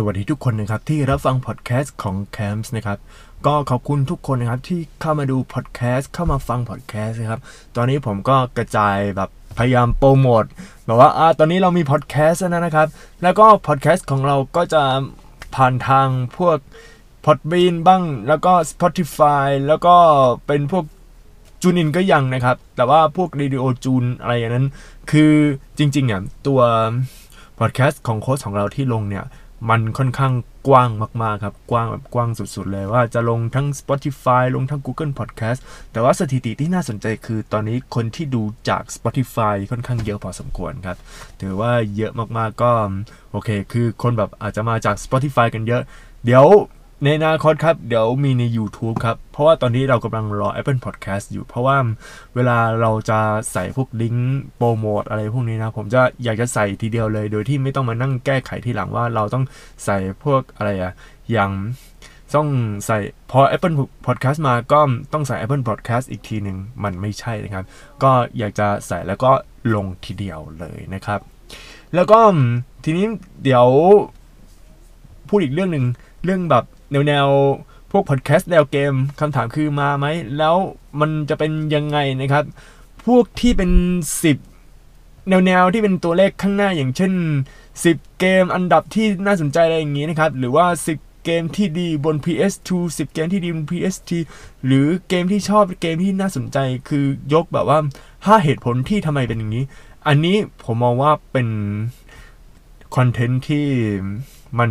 สวัสดีทุกคนนะครับที่รับฟังพอดแคสต์ของแคมส์นะครับก็ขอบคุณทุกคนนะครับที่เข้ามาดูพอดแคสต์เข้ามาฟังพอดแคสต์นะครับตอนนี้ผมก็กระจายแบบพยายามโปรโมทแบบว่าตอนนี้เรามีพอดแคสต์แล้วนะครับแล้วก็พอดแคสต์ของเราก็จะผ่านทางพวก Podbean บ้างแล้วก็ Spotify แล้วก็เป็นพวก TuneIn ก็ยังนะครับแต่ว่าพวก Radio Tune อะไรอย่างนั้นคือจริงๆอ่ะตัวพอดแคสต์ของโค้ชของเราที่ลงเนี่ยมันค่อนข้างกว้างมากๆครับกว้างแบบกว้างสุดๆเลยว่าจะลงทั้ง Spotify ลงทั้ง Google Podcast แต่ว่าสถิติที่น่าสนใจคือตอนนี้คนที่ดูจาก Spotify ค่อนข้างเยอะพอสมควรครับถือว่าเยอะมากๆก็โอเคคือคนแบบอาจจะมาจาก Spotify กันเยอะเดี๋ยวในอนาคตครับเดี๋ยวมีใน YouTube ครับเพราะว่าตอนนี้เรากำลังรอ Apple Podcast อยู่เพราะว่าเวลาเราจะใส่พวกลิงก์โปรโมทอะไรพวกนี้นะผมจะอยากจะใส่ทีเดียวเลยโดยที่ไม่ต้องมานั่งแก้ไขทีหลังว่าเราต้องใส่พวกอะไรอย่างต้องใส่พอ Apple Podcast มาก็ต้องใส่ Apple Podcast อีกทีหนึ่งมันไม่ใช่นะครับก็อยากจะใส่แล้วก็ลงทีเดียวเลยนะครับแล้วก็ทีนี้เดี๋ยวพูดอีกเรื่องนึงเรื่องแบบแนวพวกพอดแคสต์แนวเกมคำถามคือมาไหมแล้วมันจะเป็นยังไงนะครับพวกที่เป็น10แนวที่เป็นตัวเลขข้างหน้าอย่างเช่น10เกมอันดับที่น่าสนใจอะไรอย่างงี้นะครับหรือว่า10เกมที่ดีบน PS2 10เกมที่ดีบน PST หรือเกมที่ชอบเกมที่น่าสนใจคือยกแบบว่า5เหตุผลที่ทำไมเป็นอย่างนี้อันนี้ผมมองว่าเป็นคอนเทนต์ที่มัน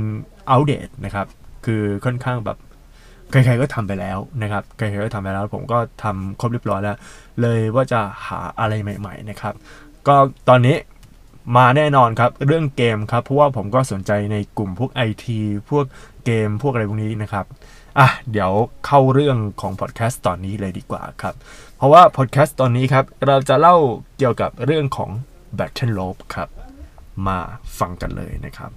อัปเดตนะครับคือค่อนข้างแบบใครๆก็ทำไปแล้วนะครับใครๆก็ทำไปแล้วผมก็ทำครบเรียบร้อยแล้วเลยว่าจะหาอะไรใหม่ๆนะครับก็ตอนนี้มาแน่นอนครับเรื่องเกมครับเพราะว่าผมก็สนใจในกลุ่มพวก IT พวกเกมพวกอะไรพวกนี้นะครับอ่ะเดี๋ยวเข้าเรื่องของพอดแคสต์ตอนนี้เลยดีกว่าครับเพราะว่าพอดแคสต์ตอนนี้ครับเราจะเล่าเกี่ยวกับเรื่องของ Battle Rope ครับมาฟังกันเลยนะครับ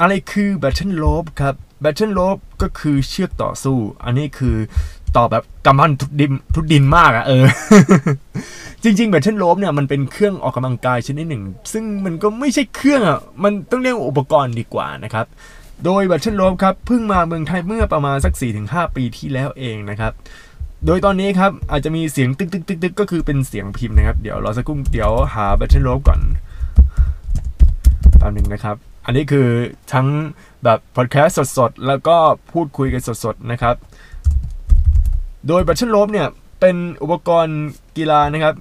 อะไรคือ Battle Rope ครับ Battle Rope ก็คือเชือกต่อสู้อันนี้คือต่อแบบกำปั้นทุดดินมากอะจริงๆ Battle Rope เนี่ยมันเป็นเครื่องออกกำลังกายชนิดหนึ่งซึ่งมันก็ไม่ใช่เครื่องอะมันต้องเรียกอุปกรณ์ดีกว่านะครับโดย Battle Rope ครับเพิ่งมาเมืองไทยเมื่อประมาณสัก 4-5 ปีที่แล้วเองนะครับโดยตอนนี้ครับอาจจะมีเสียงตึกก็คือเป็นเสียงพิมพ์นะครับเดี๋ยวรอสักครู่เดี๋ยวหา Battle Rope ก่อนแป๊บนึงนะครับอันนี้คือทั้งแบบพอดแคสต์สดๆแล้วก็พูดคุยกันสดๆนะครับโดย Battle Rope เนี่ยเป็นอุปกรณ์กีฬานะครับ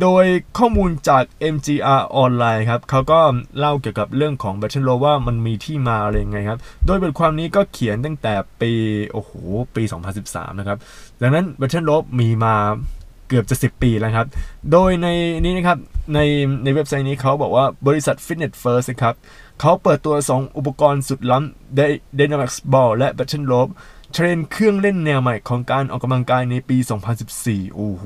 โดยข้อมูลจาก MGR Online ครับเขาก็เล่าเกี่ยวกับเรื่องของ Battle Rope ว่ามันมีที่มาอะไรยังไงครับโดยบทความนี้ก็เขียนตั้งแต่ปี2013นะครับดังนั้น Battle Rope มีมาเกือบจะ10ปีแล้วครับโดยในนี้นะครับในเว็บไซต์นี้เขาบอกว่าบริษัท Fitness First นะครับเขาเปิดตัว2อุปกรณ์สุดล้ำได้ Denatrix Ball และ Buttin Loop เทรนเครื่องเล่นแนวใหม่ของการออกกำลังกายในปี 2014 โอ้โห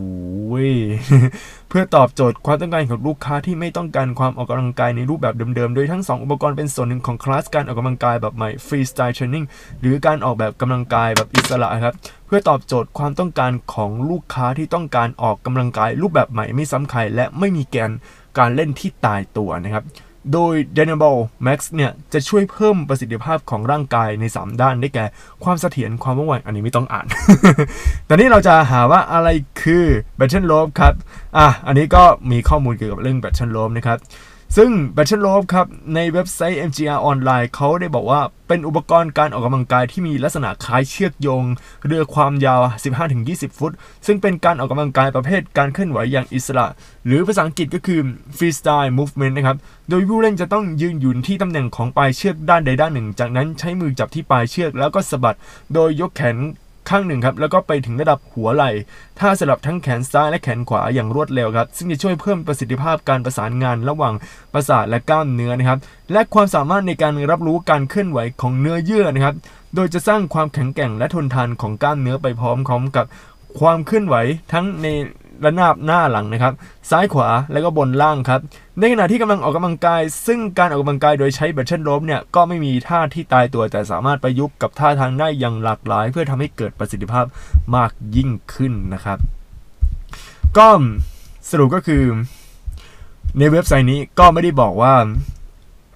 เพื่อตอบโจทย์ความต้องการของลูกค้าที่ไม่ต้องการความออกกำลังกายในรูปแบบเดิมๆโดยทั้ง2อุปกรณ์เป็นส่วนหนึ่งของคลาสการออกกำลังกายแบบใหม่ Freestyle Training หรือการออกแบบกำลังกายแบบอิสระครับเพื่อตอบโจทย์ความต้องการของลูกค้าที่ต้องการออกกำลังกายรูปแบบใหม่ไม่ซ้ำใครและไม่มีแกนการเล่นที่ตายตัวนะครับโดย Dynabell Max เนี่ยจะช่วยเพิ่มประสิทธิภาพของร่างกายใน3ด้านได้แก่ความเสถียรความว่องไวอันนี้ไม่ต้องอ่าน ตอนนี้เราจะหาว่าอะไรคือ Battle Rope ครับอันนี้ก็มีข้อมูลเกี่ยวกับเรื่อง Battle Rope นะครับซึ่ง Battle Rope ครับในเว็บไซต์ MGR Online เขาได้บอกว่าเป็นอุปกรณ์การออกกำลังกายที่มีลักษณะคล้ายเชือกโยงเรือความยาว 15-20 ฟุตซึ่งเป็นการออกกำลังกายประเภทการเคลื่อนไหวอย่างอิสระหรือภาษาอังกฤษก็คือ Freestyle Movement นะครับโดยผู้เล่นจะต้องยืนอยู่ที่ตำแหน่งของปลายเชือกด้านใดด้านหนึ่งจากนั้นใช้มือจับที่ปลายเชือกแล้วก็สะบัดโดยยกแขนข้างหนึ่งครับแล้วก็ไปถึงระดับหัวไหล่ท่าสลับทั้งแขนซ้ายและแขนขวาอย่างรวดเร็วครับซึ่งจะช่วยเพิ่มประสิทธิภาพการประสานงานระหว่างประสาทและกล้ามเนื้อนะครับและความสามารถในการรับรู้การเคลื่อนไหวของเนื้อเยื่อนะครับโดยจะสร้างความแข็งแกร่งและทนทานของกล้ามเนื้อไปพร้อมกับความเคลื่อนไหวทั้งในระนาบหน้าหลังนะครับซ้ายขวาแล้วก็บนล่างครับในขณะที่กำลังออกกำลังกายซึ่งการออกกำลังกายโดยใช้ Battle Rope เนี่ยก็ไม่มีท่าที่ตายตัวแต่สามารถประยุกต์กับท่าทางได้อย่างหลากหลายเพื่อทำให้เกิดประสิทธิภาพมากยิ่งขึ้นนะครับก็สรุปก็คือในเว็บไซต์นี้ก็ไม่ได้บอกว่า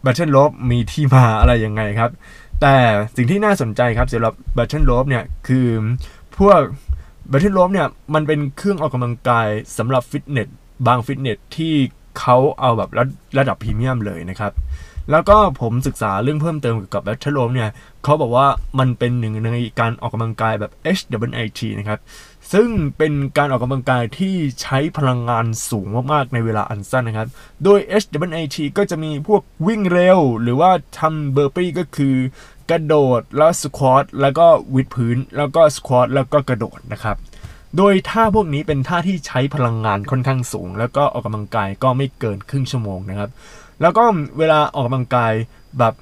Battle Rope มีที่มาอะไรยังไงครับแต่สิ่งที่น่าสนใจครับสำหรับ Battle Rope เนี่ยคือพวก Battle Rope เนี่ยมันเป็นเครื่องออกกำลังกายสำหรับฟิตเนสบางฟิตเนสที่เขาเอาแบบระดับพรีเมียมเลยนะครับแล้วก็ผมศึกษาเรื่องเพิ่มเติมเกี่ยวกับ Battle Rope เนี่ยเขาบอกว่ามันเป็นหนึ่งในการออกกำลังกายแบบ HIIT นะครับซึ่งเป็นการออกกำลังกายที่ใช้พลังงานสูงมากๆในเวลาอันสั้นนะครับโดย HIIT ก็จะมีพวกวิ่งเร็วหรือว่าทำเบอร์ปี้ก็คือกระโดดแล้วสควอตแล้วก็วิดพื้นแล้วก็สควอตแล้วก็กระโดดนะครับโดยท่าพวกนี้เป็นท่าที่ใช้พลังงานค่อนข้างสูงแล้วก็ออกกำลังกายก็ไม่เกินครึ่งชั่วโมงนะครับแล้วก็เวลาออกกำลังกายแบบ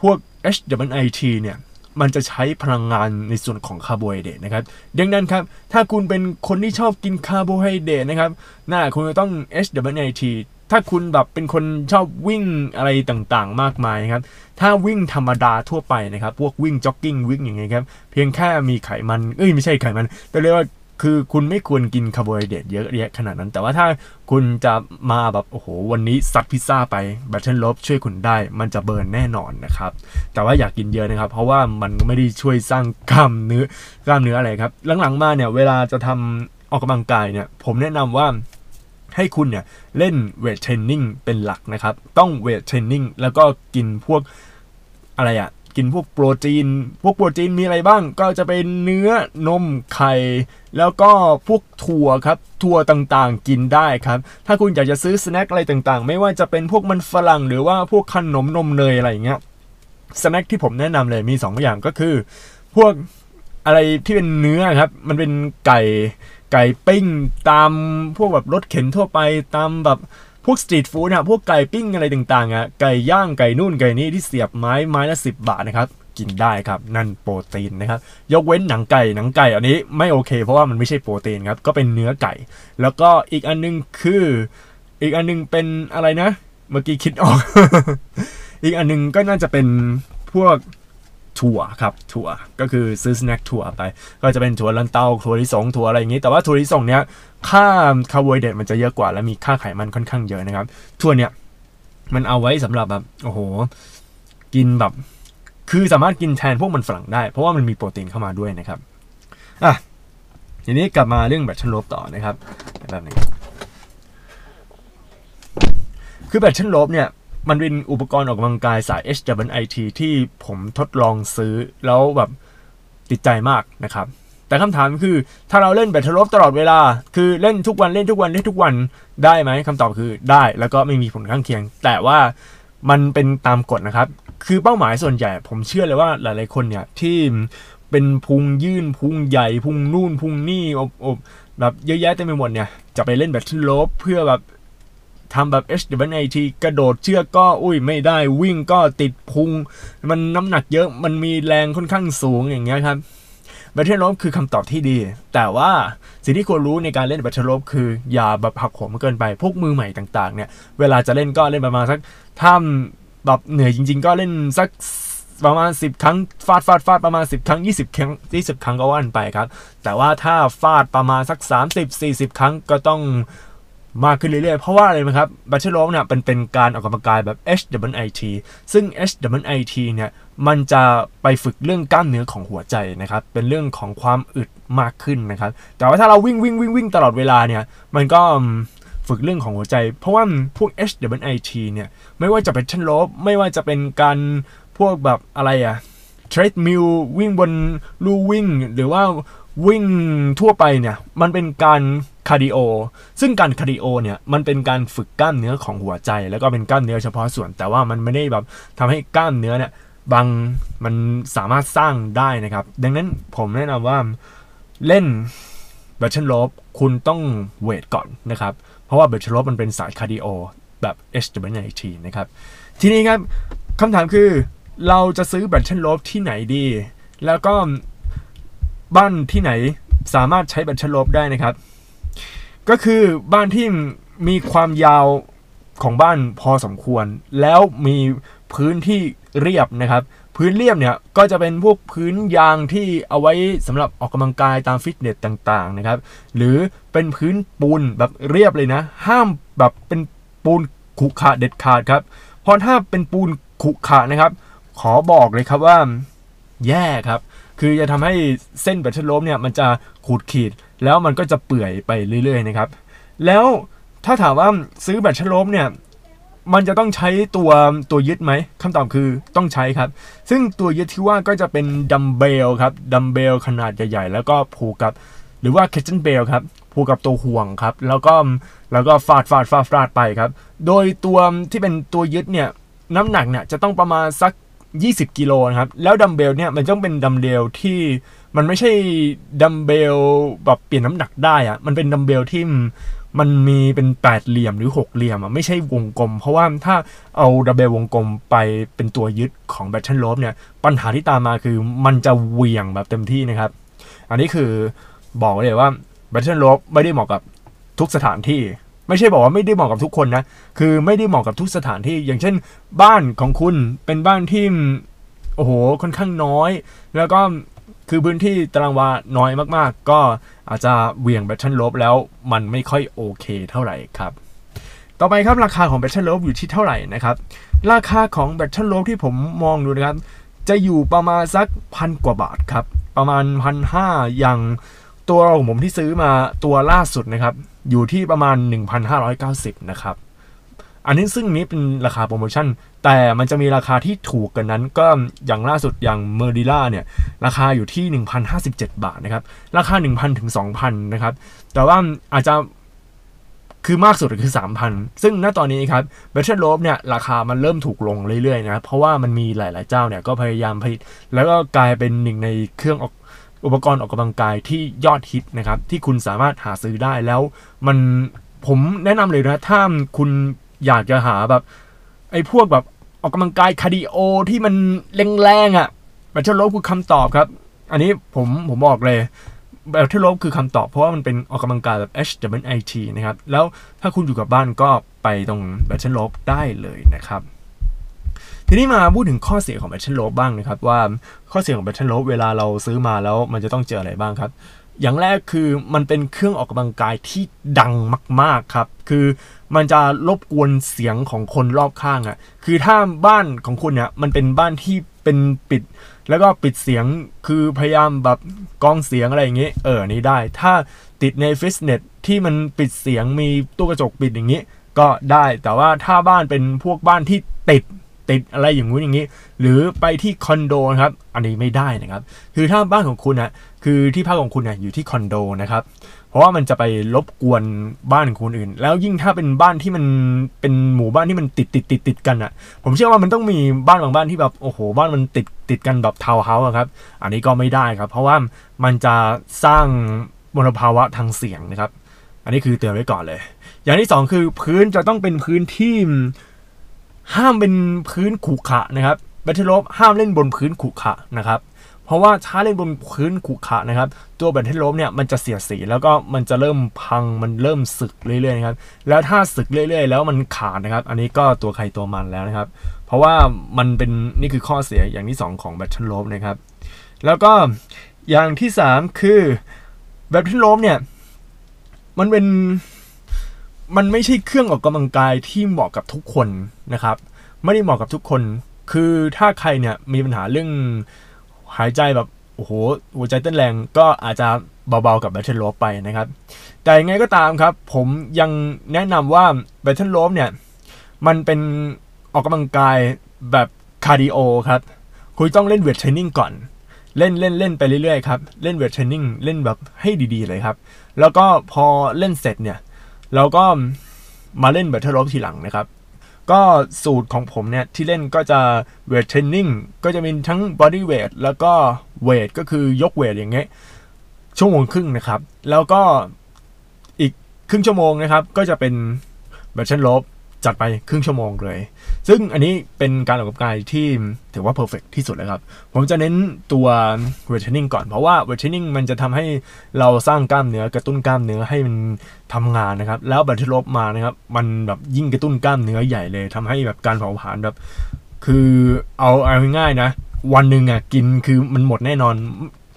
พวก HIIT เนี่ยมันจะใช้พลังงานในส่วนของคาร์โบไฮเดรตนะครับดังนั้นครับถ้าคุณเป็นคนที่ชอบกินคาร์โบไฮเดรตนะครับน่าคุณจะต้อง HIIT ถ้าคุณแบบเป็นคนชอบวิ่งอะไรต่างๆมากมายนะครับถ้าวิ่งธรรมดาทั่วไปนะครับพวกวิ่งจ็อกกิ้งวิ่งอย่างเงี้ยครับเพียงแค่มีไขมันไม่ใช่ไขมันแต่เรียกว่าคือคุณไม่ควรกินคาร์โบไฮเดรตเยอะแยะขนาดนั้นแต่ว่าถ้าคุณจะมาแบบโอ้โหวันนี้ซัดพิซซ่าไป Battle Rope ช่วยคุณได้มันจะเบิร์นแน่นอนนะครับแต่ว่าอยากกินเยอะนะครับเพราะว่ามันไม่ได้ช่วยสร้างกล้ามเนื้ออะไรครับหลังๆมาเนี่ยเวลาจะทำออกกำลังกายเนี่ยผมแนะนำว่าให้คุณเนี่ยเล่นเวทเทรนนิ่งเป็นหลักนะครับต้องเวทเทรนนิ่งแล้วก็กินพวกอะไรอะกินพวกโปรตีนมีอะไรบ้างก็จะเป็นเนื้อนมไข่แล้วก็พวกถั่วครับถั่วต่างๆกินได้ครับถ้าคุณอยากจะซื้อสแน็คอะไรต่างๆไม่ว่าจะเป็นพวกมันฝรั่งหรือว่าพวกขนมนมเนยอะไรอย่างเงี้ยสแน็คที่ผมแนะนำเลยมี2อย่างก็คือพวกอะไรที่เป็นเนื้อครับมันเป็นไก่ปิ้งตามพวกแบบรถเข็นทั่วไปตามแบบพวกสตรีทฟู้ดนะพวกไก่ปิ้งอะไรต่างๆอ่ะไก่ย่างไก่นู่นไก่นี่ที่เสียบไม้ละ10 บาทนะครับกินได้ครับนั่นโปรตีนนะครับยกเว้นหนังไก่อันนี้ไม่โอเคเพราะว่ามันไม่ใช่โปรตีนครับก็เป็นเนื้อไก่แล้วก็อีกอันนึงเป็นอะไรนะเมื่อกี้คิดออก อีกอันนึงก็น่าจะเป็นพวกถั่วครับถั่วก็คือซื้อสแน็คถั่วไปก็จะเป็นถั่วลันเตาถั่วลิสงถั่วอะไรอย่างนี้แต่ว่าถั่วลิสงเนี้ยค่าคาร์โบไฮเดรตมันจะเยอะกว่าและมีค่าไขมันค่อนข้างเยอะนะครับถั่วเนี้ยมันเอาไว้สำหรับแบบโอ้โหกินแบบคือสามารถกินแทนพวกมันฝรั่งได้เพราะว่ามันมีโปรตีนเข้ามาด้วยนะครับอ่ะทีนี้กลับมาเรื่องBattle Ropeต่อนะครับแบบนี้คือBattle Ropeเนี้ยมันเป็นอุปกรณ์ออกกำลังกายสาย HIIT ที่ผมทดลองซื้อแล้วแบบติดใจมากนะครับแต่คำถามคือถ้าเราเล่น Battle Rope ตลอดเวลาคือเล่นทุกวันได้ไหมคำตอบคือได้แล้วก็ไม่มีผลข้างเคียงแต่ว่ามันเป็นตามกฎนะครับคือเป้าหมายส่วนใหญ่ผมเชื่อเลยว่าหลายๆคนเนี่ยที่เป็นพุงยื่นพุงใหญ่พุงนู่นพุงนี่อบแบบเยอะแยะเต็มไปหมดเนี่ยจะไปเล่น Battle Rope เพื่อแบบทำแบบ HIIT กระโดดเชือกก็ไม่ได้วิ่งก็ติดพุงมันน้ำหนักเยอะมันมีแรงค่อนข้างสูงอย่างเงี้ยครับBattle Rope คือคำตอบที่ดีแต่ว่าสิ่งที่ควรรู้ในการเล่น Battle Rope คืออย่าแบบหักโหมเกินไปพวกมือใหม่ต่างๆเนี่ยเวลาจะเล่นก็เล่นประมาณสักถ้าแบบเหนื่อยจริงๆก็เล่นสักประมาณ10ครั้งฟาดประมาณ10ครั้ง20ครั้ง20ครั้งก็ว่ากันไปครับแต่ว่าถ้าฟาดประมาณสัก30 40ครั้งก็ต้องมากขึ้นเรื่อยๆเพราะว่าอะไรนะครับ Battle Rope เนี่ยเป็นการออกกำลังกายแบบ HIIT ซึ่ง HIIT เนี่ยมันจะไปฝึกเรื่องกล้ามเนื้อของหัวใจนะครับเป็นเรื่องของความอึดมากขึ้นนะครับแต่ว่าถ้าเราวิ่งตลอดเวลาเนี่ยมันก็ฝึกเรื่องของหัวใจเพราะว่าพวก HIIT เนี่ยไม่ว่าจะเป็นBattle Ropeไม่ว่าจะเป็นการพวกแบบอะไรอะเทรดมิลวิ่งบนลู่วิ่งหรือว่าวิ่งทั่วไปเนี่ยมันเป็นการคาร์ดิโอซึ่งการคาร์ดิโอเนี่ยมันเป็นการฝึกกล้ามเนื้อของหัวใจแล้วก็เป็นกล้ามเนื้อเฉพาะส่วนแต่ว่ามันไม่ได้แบบทำให้กล้ามเนื้อเนี่ยมันสามารถสร้างได้นะครับดังนั้นผมแนะนำว่าเล่นBattle Ropeคุณต้องเวทก่อนนะครับเพราะว่าBattle Ropeมันเป็นสายคาร์ดิโอแบบ HIIT นะครับทีนี้ครับคำถามคือเราจะซื้อBattle Ropeที่ไหนดีแล้วก็บ้านที่ไหนสามารถใช้Battle Ropeได้นะครับก็คือบ้านที่มีความยาวของบ้านพอสมควรแล้วมีพื้นที่เรียบนะครับพื้นเรียบเนี่ยก็จะเป็นพวกพื้นยางที่เอาไว้สำหรับออกกำลังกายตามฟิตเนสต่างๆนะครับหรือเป็นพื้นปูนแบบเรียบเลยนะห้ามแบบเป็นปูนขรุขระเด็ดขาดครับ พอถ้าเป็นปูนขรุขระนะครับขอบอกเลยครับว่าแย่ครับคือจะทำให้เส้นBattle Ropeเนี่ยมันจะขูดขีดแล้วมันก็จะเปื่อยไปเรื่อยๆนะครับแล้วถ้าถามว่าซื้อBattle Ropeเนี่ยมันจะต้องใช้ตัวยึดไหมคำตอบคือต้องใช้ครับซึ่งตัวยึดที่ว่าก็จะเป็นดัมเบลครับดัมเบลขนาดใหญ่ๆแล้วก็ผูกกับหรือว่าแคชเชนเบลครับผูกกับตัวห่วงครับแล้วก็ฟาดไปครับโดยตัวที่เป็นตัวยึดเนี่ยน้ำหนักเนี่ยจะต้องประมาณสัก20กิโลนะครับแล้วดัมเบลเนี่ยมันต้องเป็นดัมเบลที่มันไม่ใช่ดัมเบลแบบเปลี่ยนน้ำหนักได้อะมันเป็นดัมเบลที่มันมีเป็น8เหลี่ยมหรือ6เหลี่ยมอ่ะไม่ใช่วงกลมเพราะว่าถ้าเอาดัมเบลวงกลมไปเป็นตัวยึดของBattle Ropeเนี่ยปัญหาที่ตามมาคือมันจะเหวี่ยงแบบเต็มที่นะครับอันนี้คือบอกเลยว่าBattle Ropeไม่ได้เหมาะกับทุกสถานที่ไม่ใช่บอกว่าไม่ได้เหมาะกับทุกคนนะคือไม่ได้เหมาะกับทุกสถานที่อย่างเช่นบ้านของคุณเป็นบ้านที่โอ้โหค่อนข้างน้อยแล้วก็คือพื้นที่ตารางวาน้อยมากๆก็อาจจะเหวี่ยงBattle Ropeแล้วมันไม่ค่อยโอเคเท่าไหร่ครับต่อไปครับราคาของBattle Ropeอยู่ที่เท่าไหร่นะครับราคาของBattle Ropeที่ผมมองดูนะครับจะอยู่ประมาณสัก1,000 กว่าบาทครับประมาณ 1,500 อย่างตัวของผมที่ซื้อมาตัวล่าสุดนะครับอยู่ที่ประมาณ 1,590 นะครับอันนี้ซึ่งนี้เป็นราคาโปรโมชั่นแต่มันจะมีราคาที่ถูกกันนั้นก็อย่างล่าสุดอย่าง Merdilla เนี่ยราคาอยู่ที่ 1,057 บาทนะครับราคา 1,000 ถึง 2,000 นะครับแต่ว่าอาจจะคือมากสุดคือ 3,000 ซึ่งณตอนนี้ครับ Battle Rope เนี่ยราคามันเริ่มถูกลงเรื่อยๆนะเพราะว่ามันมีหลายๆเจ้าเนี่ยก็พยายามผลิตแล้วก็กลายเป็นหนึ่งในเครื่องอุปกรณ์ออกกำลังกายที่ยอดฮิตนะครับที่คุณสามารถหาซื้อได้แล้วมันผมแนะนำเลยนะถ้าคุณอยากจะหาแบบไอ้พวกแบบออกกำลังกายคาร์ดิโอที่มันแรงๆอ่ะBattle Ropeคือคำตอบครับอันนี้ผมบอกเลยBattle Ropeคือคำตอบเพราะว่ามันเป็นออกกำลังกายแบบ HIIT นะครับแล้วถ้าคุณอยู่กับบ้านก็ไปตรงBattle Ropeได้เลยนะครับทีนี้มาพูดถึงข้อเสียของBattle Ropeบ้างนะครับว่าข้อเสียของBattle Ropeเวลาเราซื้อมาแล้วมันจะต้องเจออะไรบ้างครับอย่างแรกคือมันเป็นเครื่องออกกำลังกายที่ดังมากๆครับคือมันจะรบกวนเสียงของคนรอบข้างอ่ะคือถ้าบ้านของคุณเนี่ยมันเป็นบ้านที่เป็นปิดแล้วก็ปิดเสียงคือพยายามแบบกรองเสียงอะไรอย่างเงี้ยอันนี้ได้ถ้าติดในฟิตเนสที่มันปิดเสียงมีตู้กระจกปิดอย่างงี้ก็ได้แต่ว่าถ้าบ้านเป็นพวกบ้านที่ติดอะไรอย่างงู้นอย่างนี้หรือไปที่คอนโดนะครับอันนี้ไม่ได้นะครับคือถ้าบ้านของคุณนะคือที่พักของคุณนะอยู่ที่คอนโดนะครับเพราะว่ามันจะไปรบกวนบ้านของคนอื่นแล้วยิ่งถ้าเป็นบ้านที่มันเป็นหมู่บ้านที่มันติดกันอ่ะผมเชื่อว่ามันต้องมีบ้านบางบ้านที่แบบโอ้โหบ้านมันติดกันแบบทาวน์เฮาส์ครับอันนี้ก็ไม่ได้ครับเพราะว่ามันจะสร้างมลภาวะทางเสียงนะครับอันนี้คือเตือนไว้ก่อนเลยอย่างที่สองคือพื้นจะต้องเป็นพื้นที่ห้ามเป็นพื้นขรุขระนะครับBattle Ropeห้ามเล่นบนพื้นขรุขระนะครับเพราะว่าถ้าเล่นบนพื้นขรุขระนะครับตัวBattle Ropeเนี่ยมันจะเสียสีแล้วก็มันจะเริ่มพังมันเริ่มสึกเรื่อยๆนะครับแล้วถ้าสึกเรื่อยๆแล้วมันขาดนะครับอันนี้ก็ตัวใครตัวมันแล้วนะครับเพราะว่ามันเป็นนี่คือข้อเสียอย่างที่2ของBattle Ropeนะครับแล้วก็อย่างที่3คือBattle Ropeเนี่ยมันไม่ใช่เครื่องออกกำลังกายที่เหมาะกับทุกคนนะครับไม่ได้เหมาะกับทุกคนคือถ้าใครเนี่ยมีปัญหาเรื่องหายใจแบบโอ้โหหัวใจเต้นแรงก็อาจจะเบาๆกับBattle Ropeไปนะครับแต่ยังไงก็ตามครับผมยังแนะนำว่าBattle Ropeเนี่ยมันเป็นออกกำลังกายแบบคาร์ดิโอครับคุณต้องเล่นเวทเทรนนิ่งก่อนเล่นไปเรื่อยๆครับเล่นเวทเทรนนิ่งเล่นแบบให้ดีๆเลยครับแล้วก็พอเล่นเสร็จเนี่ยแล้วก็มาเล่นBattle Ropeทีหลังนะครับก็สูตรของผมเนี่ยที่เล่นก็จะเวทเทรนนิ่งก็จะมีทั้งบอดี้เวทแล้วก็เวทก็คือยกเวทอย่างเงี้ย1.5 ชั่วโมงนะครับแล้วก็อีก1/2 ชั่วโมงนะครับก็จะเป็นBattle Ropeจัดไป1/2 ชั่วโมงเลยซึ่งอันนี้เป็นการออกกำลังกายที่ถือว่าเพอร์เฟคที่สุดเลยครับผมจะเน้นตัวเวทเทรนนิ่งก่อนเพราะว่าเวทเทรนนิ่งมันจะทำให้เราสร้างกล้ามเนื้อกระตุ้นกล้ามเนื้อให้มันทำงานนะครับแล้วBattle Ropeมานะครับมันแบบยิ่งกระตุ้นกล้ามเนื้อใหญ่เลยทำให้แบบการเผาผลาญแบบคือเอาง่ายๆนะวันหนึ่งอ่ะกินคือมันหมดแน่นอน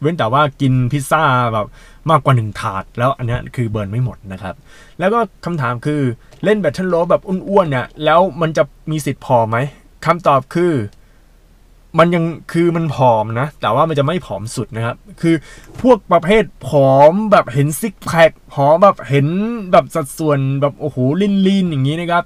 เว้นแต่ว่ากินพิซซ่าแบบมากกว่า1ถาดแล้วอันนี้คือเบิร์นไม่หมดนะครับแล้วก็คำถามคือเล่น Battle Rope แบบอ้วนๆเนี่ยแล้วมันจะมีสิทธิ์ผอมไหมคำตอบคือมันยังคือมันผอมนะแต่ว่ามันจะไม่ผอมสุดนะครับคือพวกประเภทผอมแบบเห็นซิกแพคผอมแบบเห็นแบบสัดส่วนแบบโอ้โหลีนๆอย่างนี้นะครับ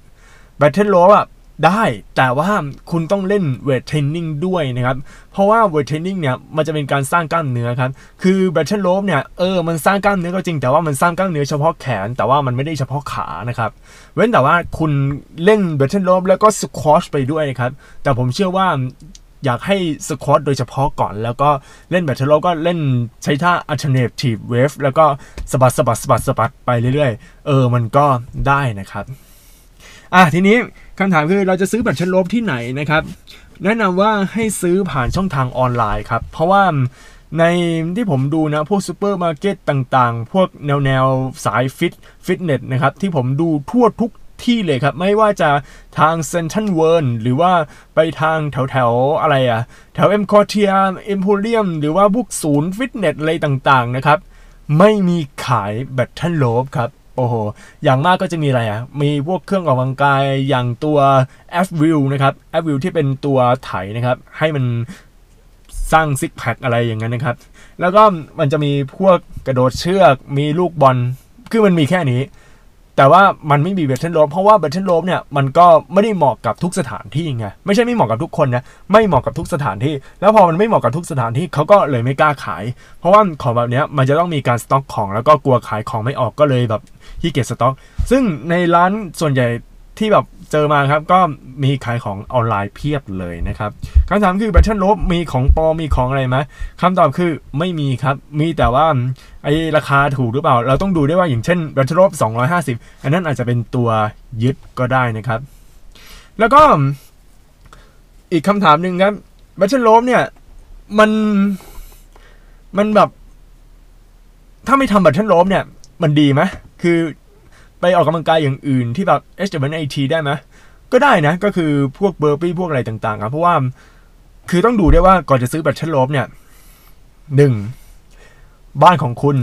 Battle Rope อ่ะได้แต่ว่าคุณต้องเล่นเวทเทรนนิ่งด้วยนะครับเพราะว่าเวทเทรนนิ่งเนี่ยมันจะเป็นการสร้างกล้ามเนื้อครับคือแบทเทิลโรปเนี่ยมันสร้างกล้ามเนื้อก็จริงแต่ว่ามันสร้างกล้ามเนื้อเฉพาะแขนแต่ว่ามันไม่ได้เฉพาะขานะครับเว้นแต่ว่าคุณเล่นแบทเทิลโรปแล้วก็สควอชไปด้วยนะครับแต่ผมเชื่อว่าอยากให้สควอชโดยเฉพาะก่อนแล้วก็เล่นแบทเทิลโรปก็เล่นใช้ท่า alternative wave แล้วก็สะบัดไปเรื่อยๆมันก็ได้นะครับทีนี้คำถามคือเราจะซื้อแบตเตอรี่ลบที่ไหนนะครับแนะนำว่าให้ซื้อผ่านช่องทางออนไลน์ครับเพราะว่าในที่ผมดูนะพวกซูเปอร์มาร์เก็ตต่างๆพวกแนวสายฟิตเนสนะครับที่ผมดูทั่วทุกที่เลยครับไม่ว่าจะทางเซนทรัลเวิลด์หรือว่าไปทางแถวอะไรอะแถวเอ็มคอเทียเอ็มโพเรียมหรือว่าพวกศูนย์ฟิตเนสอะไรต่างๆนะครับไม่มีขายแบตเตอรี่ลบครับโอ้โหอย่างมากก็จะมีอะไรอ่ะมีพวกเครื่องออกกำลังกายอย่างตัวแอปวิวนะครับแอปวิวที่เป็นตัวไถนะครับให้มันสร้างซิกแพคอะไรอย่างนั้นนะครับแล้วก็มันจะมีพวกกระโดดเชือกมีลูกบอลคือมันมีแค่นี้แต่ว่ามันไม่มีแบตเทิลโรปเพราะว่าแบตเทิลโรปเนี่ยมันก็ไม่ได้เหมาะกับทุกสถานที่ไงไม่ใช่ไม่เหมาะกับทุกคนนะไม่เหมาะกับทุกสถานที่แล้วพอมันไม่เหมาะกับทุกสถานที่เขาก็เลยไม่กล้าขายเพราะว่าของแบบนี้มันจะต้องมีการสต็อกของแล้วก็กลัวขายของไม่ออกก็เลยแบบขี้เกียจสต็อกซึ่งในร้านส่วนใหญ่ที่แบบเจอมาครับก็มีขายของออนไลน์เพียบเลยนะครับคำถามคือแบตเทิลโรปมีของปลอมมีของอะไรไหมคำตอบคือไม่มีครับมีแต่ว่าไอราคาถูกหรือเปล่าเราต้องดูได้ว่าอย่างเช่นแบตเทิลโรป250อันนั้นอาจจะเป็นตัวยึดก็ได้นะครับแล้วก็อีกคำถามหนึ่งครับแบตเทิลโรปเนี่ยมันแบบถ้าไม่ทำแบตเทิลโรปเนี่ยมันดีไหมคือไปออกกำลังกายอย่างอื่นที่แบบ HIIT ได้ไหมก็ได้นะก็คือพวกเบอร์ปี้พวกอะไรต่างๆครับเพราะว่าคือต้องดูด้วยว่าก่อนจะซื้อแบตเทิลโรปเนี่ย1บ้านของคุณ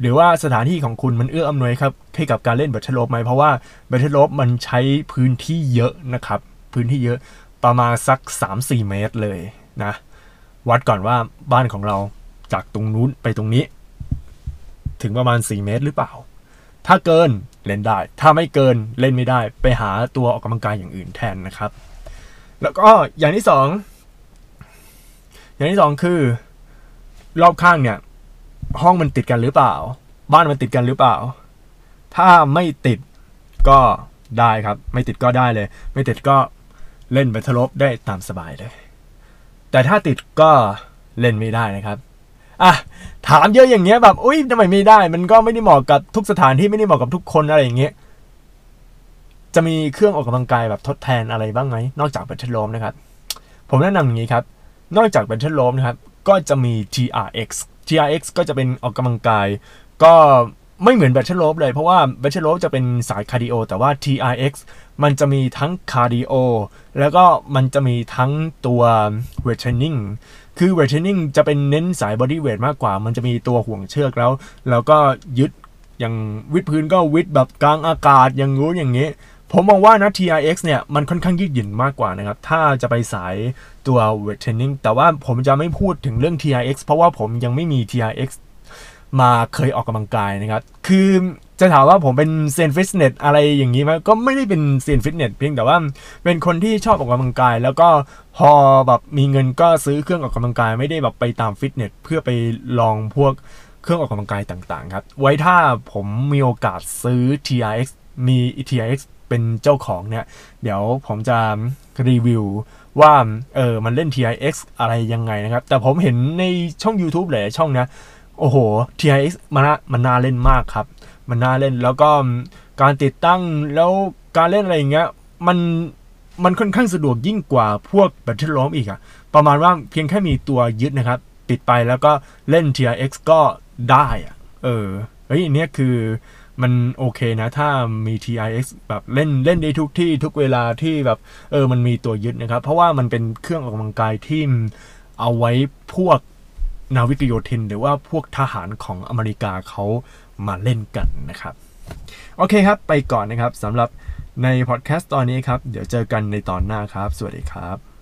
หรือว่าสถานที่ของคุณมันเอื้ออำนวยครับให้กับการเล่นแบตเทิลโรปไหมเพราะว่าแบตเทิลโรปมันใช้พื้นที่เยอะนะครับพื้นที่เยอะประมาณสัก 3-4 เมตรเลยนะวัดก่อนว่าบ้านของเราจากตรงนู้นไปตรงนี้ถึงประมาณ4เมตรหรือเปล่าถ้าเกินเล่นได้ถ้าไม่เกินเล่นไม่ได้ไปหาตัวออกกำลังกายอย่างอื่นแทนนะครับแล้วก็อย่างที่สองคือรอบข้างเนี่ยห้องมันติดกันหรือเปล่าบ้านมันติดกันหรือเปล่าถ้าไม่ติดก็ได้ครับไม่ติดก็ได้เลยไม่ติดก็เล่นแบตเทิลโรปได้ตามสบายเลยแต่ถ้าติดก็เล่นไม่ได้นะครับถามเยอะอย่างเงี้ยแบบอุ๊ยทำไมไม่ได้มันก็ไม่ได้เหมาะกับทุกสถานที่ไม่ได้เหมาะกับทุกคนอะไรอย่างเงี้ยจะมีเครื่องออกกำลังกายแบบทดแทนอะไรบ้างไหมนอกจากแบตเทิลโรปนะครับผมแนะนำอย่างนี้ครับนอกจากแบตเทิลโรปนะครับก็จะมี TRX ก็จะเป็นออกกำลังกายก็ไม่เหมือนแบตเทิลโรปเลยเพราะว่าแบตเทิลโรปจะเป็นสายคาร์ดิโอแต่ว่า TRX มันจะมีทั้งคาร์ดิโอแล้วก็มันจะมีทั้งตัวเวทเทรนนิ่งคือเวทเทรนนิ่งจะเป็นเน้นสายบอดี้เวทมากกว่ามันจะมีตัวห่วงเชือกแล้วก็ยึดอย่างวิดพื้นก็วิดแบบกลางอากาศอย่างงู้อย่างนี้ผมมองว่านะ TRX เนี่ยมันค่อนข้างยืดหยุ่นมากกว่านะครับถ้าจะไปสายตัวเวทเทรนนิ่งแต่ว่าผมจะไม่พูดถึงเรื่อง TRX เพราะว่าผมยังไม่มี TRX มาเคยออกกำลังกายนะครับคือจะถามว่าผมเป็นเซียนฟิตเนสอะไรอย่างนี้ไหมก็ไม่ได้เป็นเซียนฟิตเนสเพียงแต่ว่าเป็นคนที่ชอบออกกำลังกายแล้วก็พอแบบมีเงินก็ซื้อเครื่องออกกำลังกายไม่ได้แบบไปตามฟิตเนสเพื่อไปลองพวกเครื่องออกกำลังกายต่างๆครับไว้ถ้าผมมีโอกาสซื้อ TRX มี TRX เป็นเจ้าของเนี่ยเดี๋ยวผมจะรีวิวว่ามันเล่น TRX อะไรยังไงนะครับแต่ผมเห็นในช่อง YouTube หลายช่องนะโอ้โห TRX มันน่าเล่นมากครับมันน่าเล่นแล้วก็การติดตั้งแล้วการเล่นอะไรอย่างเงี้ยมันค่อนข้างสะดวกยิ่งกว่าพวกแบตเทิลโรปอีกอะประมาณว่าเพียงแค่มีตัวยึดนะครับปิดไปแล้วก็เล่น TRX ก็ได้อะอันเนี้ยคือมันโอเคนะถ้ามี TRX แบบเล่นได้ทุกที่ทุกเวลาที่แบบมันมีตัวยึดนะครับเพราะว่ามันเป็นเครื่องออกกำลังกายที่เอาไว้พวก นาวิกโยธินหรือว่าพวกทหารของอเมริกาเขามาเล่นกันนะครับโอเคครับไปก่อนนะครับสำหรับในพอดแคสต์ตอนนี้ครับเดี๋ยวเจอกันในตอนหน้าครับสวัสดีครับ